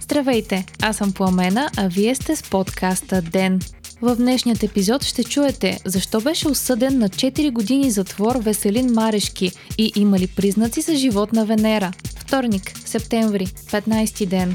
Здравейте, аз съм Пламена, а вие сте с подкаста Ден. В днешният епизод ще чуете защо беше осъден на 4 години затвор Веселин Марешки и има ли признаци за живот на Венера. Вторник, септември, 15-ти ден.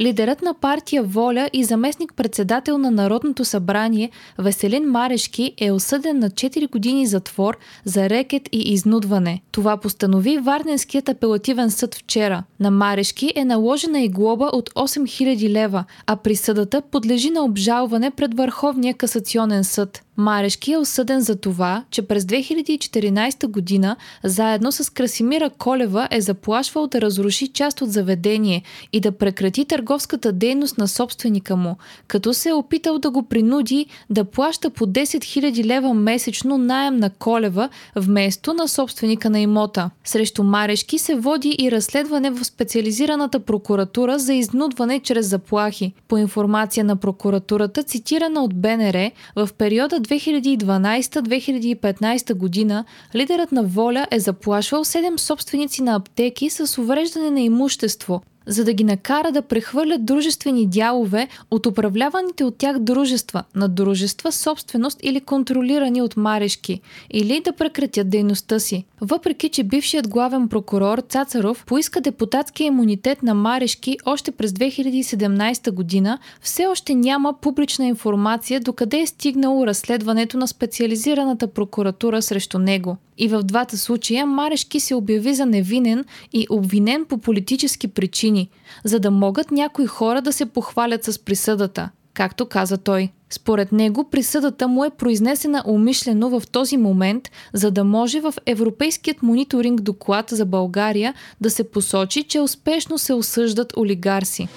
Лидерът на партия Воля и заместник-председател на Народното събрание Веселин Марешки е осъден на 4 години затвор за рекет и изнудване. Това постанови Варненският апелативен съд вчера. На Марешки е наложена и глоба от 8000 лева, а присъдата подлежи на обжалване пред Върховния касационен съд. Марешки е осъден за това, че през 2014 година заедно с Красимира Колева е заплашвал да разруши част от заведение и да прекрати търговската дейност на собственика му, като се е опитал да го принуди да плаща по 10 000 лева месечно наем на Колева вместо на собственика на имота. Срещу Марешки се води и разследване в специализираната прокуратура за изнудване чрез заплахи. По информация на прокуратурата, цитирана от БНР, в периода 2012-2015 година лидерът на Воля е заплашвал 7 собственици на аптеки с увреждане на имущество, за да ги накара да прехвърлят дружествени дялове от управляваните от тях дружества на дружества собственост или контролирани от Марешки, или да прекратят дейността си. Въпреки че бившият главен прокурор Цацаров поиска депутатския имунитет на Марешки още през 2017 година, все още няма публична информация докъде е стигнало разследването на специализираната прокуратура срещу него. И в двата случая Марешки се обяви за невинен и обвинен по политически причини, за да могат някои хора да се похвалят с присъдата, както каза той. Според него присъдата му е произнесена умишлено в този момент, за да може в Европейският мониторинг доклад за България да се посочи, че успешно се осъждат олигарси.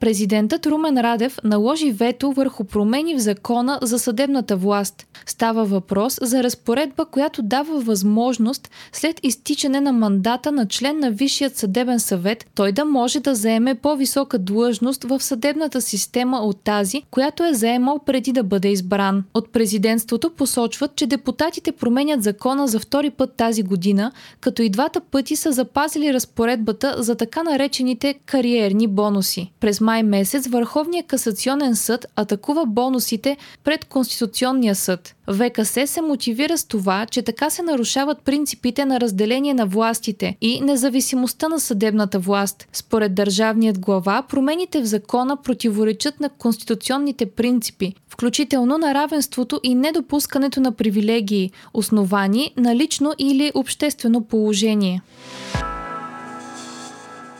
Президентът Румен Радев наложи вето върху промени в закона за съдебната власт. Става въпрос за разпоредба, която дава възможност след изтичане на мандата на член на Висшия съдебен съвет, той да може да заеме по-висока длъжност в съдебната система от тази, която е заемал преди да бъде избран. От президентството посочват, че депутатите променят закона за втори път тази година, като и двата пъти са запазили разпоредбата за така наречените кариерни бонуси. През май месец Върховният касационен съд атакува бонусите пред Конституционния съд. ВКС се мотивира с това, че така се нарушават принципите на разделение на властите и независимостта на съдебната власт. Според държавният глава, промените в закона противоречат на конституционните принципи, включително на равенството и недопускането на привилегии, основани на лично или обществено положение.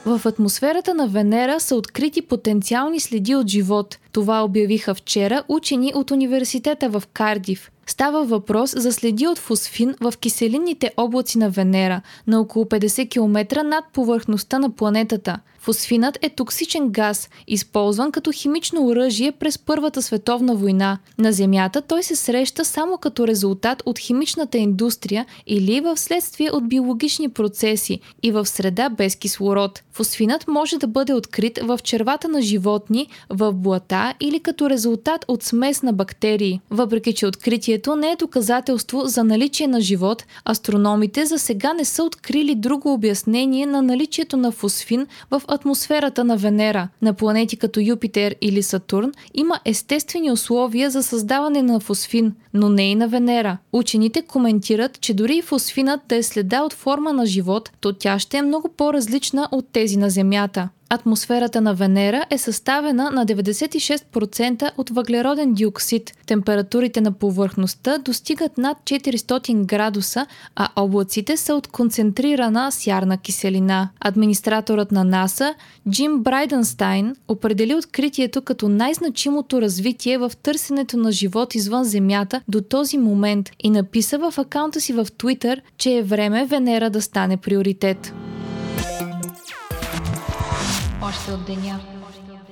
В атмосферата на Венера са открити потенциални следи от живот. Това обявиха вчера учени от университета в Кардиф. Става въпрос за следи от фосфин в киселинните облаци на Венера, на около 50 км над повърхността на планетата. Фосфинът е токсичен газ, използван като химично оръжие през Първата световна война. На Земята той се среща само като резултат от химичната индустрия или в следствие от биологични процеси и в среда без кислород. Фосфинът може да бъде открит в червата на животни, в блата или като резултат от смес на бактерии. Въпреки че откритието не е доказателство за наличие на живот, астрономите за сега не са открили друго обяснение на наличието на фосфин в атмосферата на Венера. На планети като Юпитер или Сатурн има естествени условия за създаване на фосфин, но не и на Венера. Учените коментират, че дори и фосфинът да е следа от форма на живот, то тя ще е много по-различна от тези на Земята. Атмосферата на Венера е съставена на 96% от въглероден диоксид. Температурите на повърхността достигат над 400 градуса, а облаците са от концентрирана сярна киселина. Администраторът на НАСА Джим Брайденстайн определи откритието като най-значимото развитие в търсенето на живот извън Земята до този момент и написа в акаунта си в Твитър, че е време Венера да стане приоритет. Още от деня.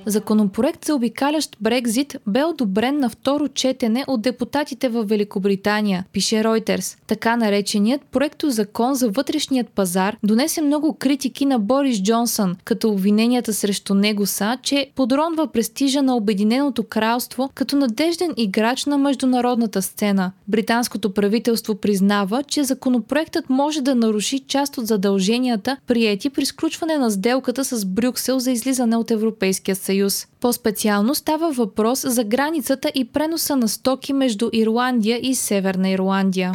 Законопроект за обикалящ Брекзит бе одобрен на второ четене от депутатите в Великобритания, пише Ройтерс. Така нареченият проектозакон за вътрешният пазар донесе много критики на Борис Джонсън, като обвиненията срещу него са, че подронва престижа на Обединеното кралство като надежден играч на международната сцена. Британското правителство признава, че законопроектът може да наруши част от задълженията, приети при сключване на сделката с Брюксел за излизане от Европейския съюз. По-специално става въпрос за границата и преноса на стоки между Ирландия и Северна Ирландия.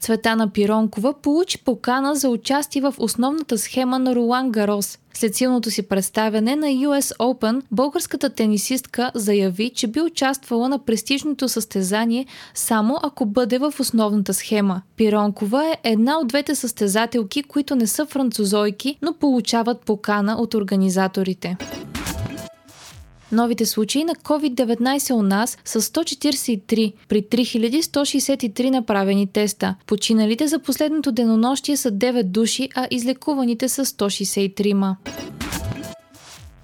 Цветана Пиронкова получи покана за участие в основната схема на Ролан Гарос. След силното си представяне на US Open, българската тенисистка заяви, че би участвала на престижното състезание само ако бъде в основната схема. Пиронкова е една от двете състезателки, които не са французойки, но получават покана от организаторите. Новите случаи на COVID-19 у нас са 143 при 3163 направени теста. Починалите за последното денонощие са 9 души, а излекуваните са 163.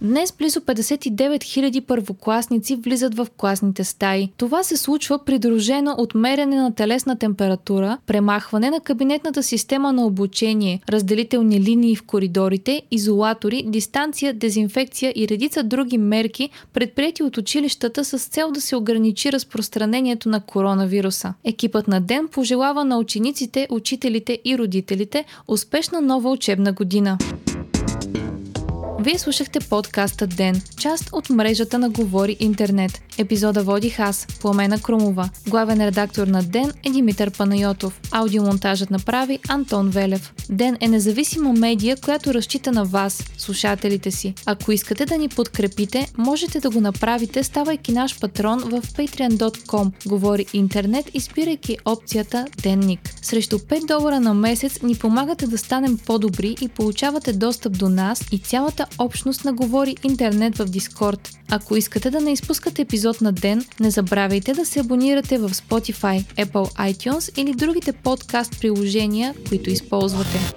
Днес близо 59 000 първокласници влизат в класните стаи. Това се случва придружено от мерене на телесна температура, премахване на кабинетната система на обучение, разделителни линии в коридорите, изолатори, дистанция, дезинфекция и редица други мерки, предприети от училищата с цел да се ограничи разпространението на коронавируса. Екипът на Ден пожелава на учениците, учителите и родителите успешна нова учебна година. Вие слушахте подкаста Ден, част от мрежата на Говори Интернет. Епизода водих аз, Пламена Крумова. Главен редактор на Ден е Димитър Панайотов. Аудиомонтажът направи Антон Велев. Ден е независима медия, която разчита на вас, слушателите си. Ако искате да ни подкрепите, можете да го направите, ставайки наш патрон в patreon.com, Говори Интернет, избирайки опцията Денник. Срещу $5 на месец ни помагате да станем по-добри и получавате достъп до нас и цялата общност на Говори Интернет в Discord. Ако искате да не изпускате епизод на Ден, не забравяйте да се абонирате в Spotify, Apple iTunes или другите подкаст приложения, които използвате.